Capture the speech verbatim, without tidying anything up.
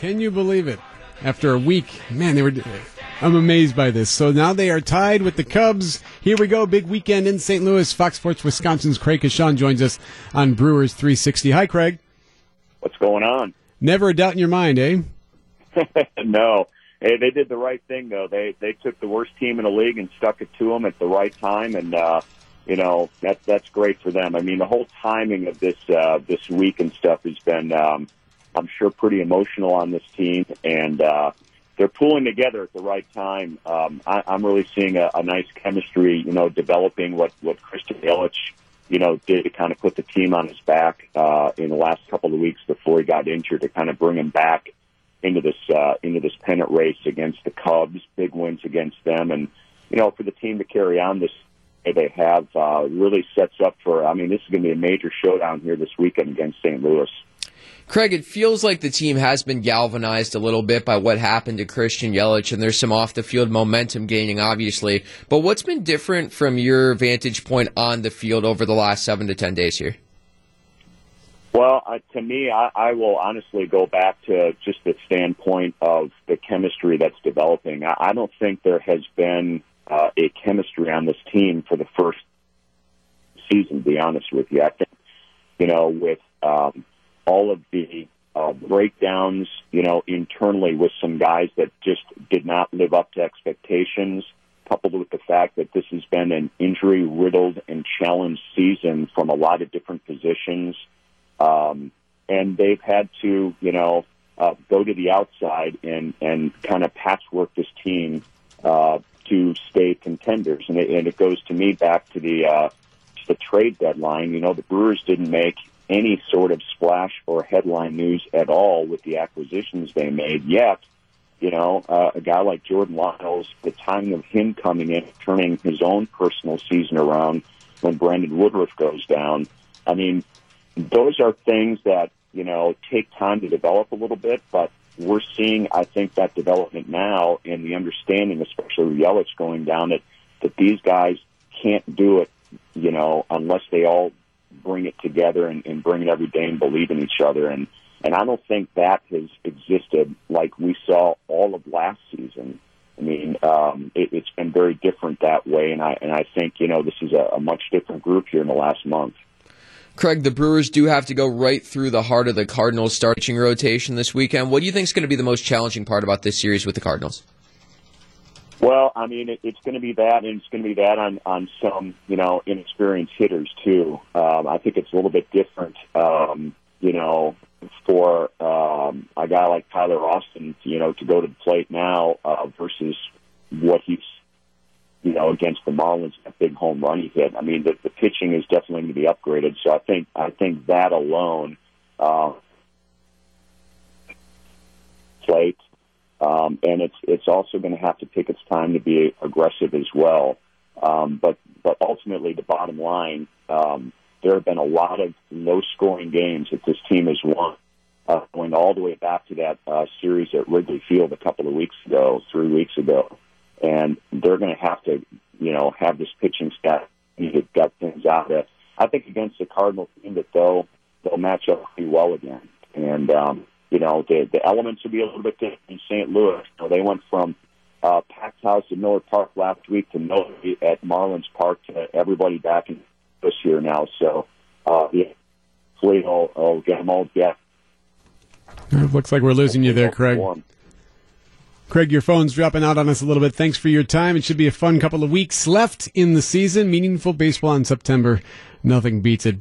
Can you believe it? After a week, man, they were. I'm amazed by this. So now they are tied with the Cubs. Here we go. Big weekend in Saint Louis. Fox Sports Wisconsin's Craig Coshun joins us on Brewers three sixty. Hi, Craig. What's going on? Never a doubt in your mind, eh? No. Hey, they did the right thing, though. They they took the worst team in the league and stuck it to them at the right time, and uh, you know that's that's great for them. I mean, the whole timing of this uh, this week and stuff has been, um, I'm sure, pretty emotional on this team, and uh, they're pulling together at the right time. Um, I, I'm really seeing a, a nice chemistry, you know, developing. What what Christian Yelich, you know, did to kind of put the team on his back uh, in the last couple of weeks before he got injured, to kind of bring him back into this uh, into this pennant race against the Cubs. Big wins against them, and you know, for the team to carry on this way they have uh, really sets up for. I mean, this is going to be a major showdown here this weekend against Saint Louis. Craig, it feels like the team has been galvanized a little bit by what happened to Christian Yelich, and there's some off-the-field momentum gaining, obviously. But what's been different from your vantage point on the field over the last seven to ten days here? Well, uh, to me, I, I will honestly go back to just the standpoint of the chemistry that's developing. I, I don't think there has been uh, a chemistry on this team for the first season, to be honest with you. I think, you know, with... Um, all of the uh, breakdowns, you know, internally with some guys that just did not live up to expectations, coupled with the fact that this has been an injury-riddled and challenged season from a lot of different positions. Um, and they've had to, you know, uh, go to the outside and, and kind of patchwork this team uh, to stay contenders. And it, and it goes to me back to the, uh, to the trade deadline. You know, the Brewers didn't make any sort of splash or headline news at all with the acquisitions they made. Yet, you know, uh, a guy like Jordan Lyles, the timing of him coming in, turning his own personal season around when Brandon Woodruff goes down, I mean, those are things that, you know, take time to develop a little bit, but we're seeing, I think, that development now in the understanding, especially with Yelich going down, that, that these guys can't do it, you know, unless they all bring it together and, and bring it every day and believe in each other. And, and I don't think that has existed like we saw all of last season. I mean, um, it, it's been very different that way, and I and I think, you know, this is a, a much different group here in the last month. Craig, the Brewers do have to go right through the heart of the Cardinals' starting rotation this weekend. What do you think is going to be the most challenging part about this series with the Cardinals? Well, I mean, it, it's going to be that, and it's going to be that on, on some, you know, inexperienced hitters, too. Um, I think it's a little bit different, um, you know, for um, a guy like Tyler Austin, you know, to go to the plate now uh, versus what he's, you know, against the Marlins, that big home run he hit. I mean, the, the pitching is definitely going to be upgraded, so I think, I think that alone, uh, plate. Um, and it's it's also going to have to take its time to be aggressive as well. Um, but but ultimately, the bottom line, um, there have been a lot of low-scoring games that this team has won, uh, going all the way back to that uh, series at Wrigley Field a couple of weeks ago, three weeks ago. And they're going to have to, you know, have this pitching staff to gut things out. I think against the Cardinal team that they'll, they'll match up pretty well again. And um You know, the, the elements will be a little bit different in Saint Louis. You know, they went from uh, packed house at Miller Park last week to nobody at Marlins Park to everybody back in this year now. So, uh, yeah, hopefully I'll, I'll get them all back. It looks like we're losing you there, Craig. Craig, your phone's dropping out on us a little bit. Thanks for your time. It should be a fun couple of weeks left in the season. Meaningful baseball in September. Nothing beats it.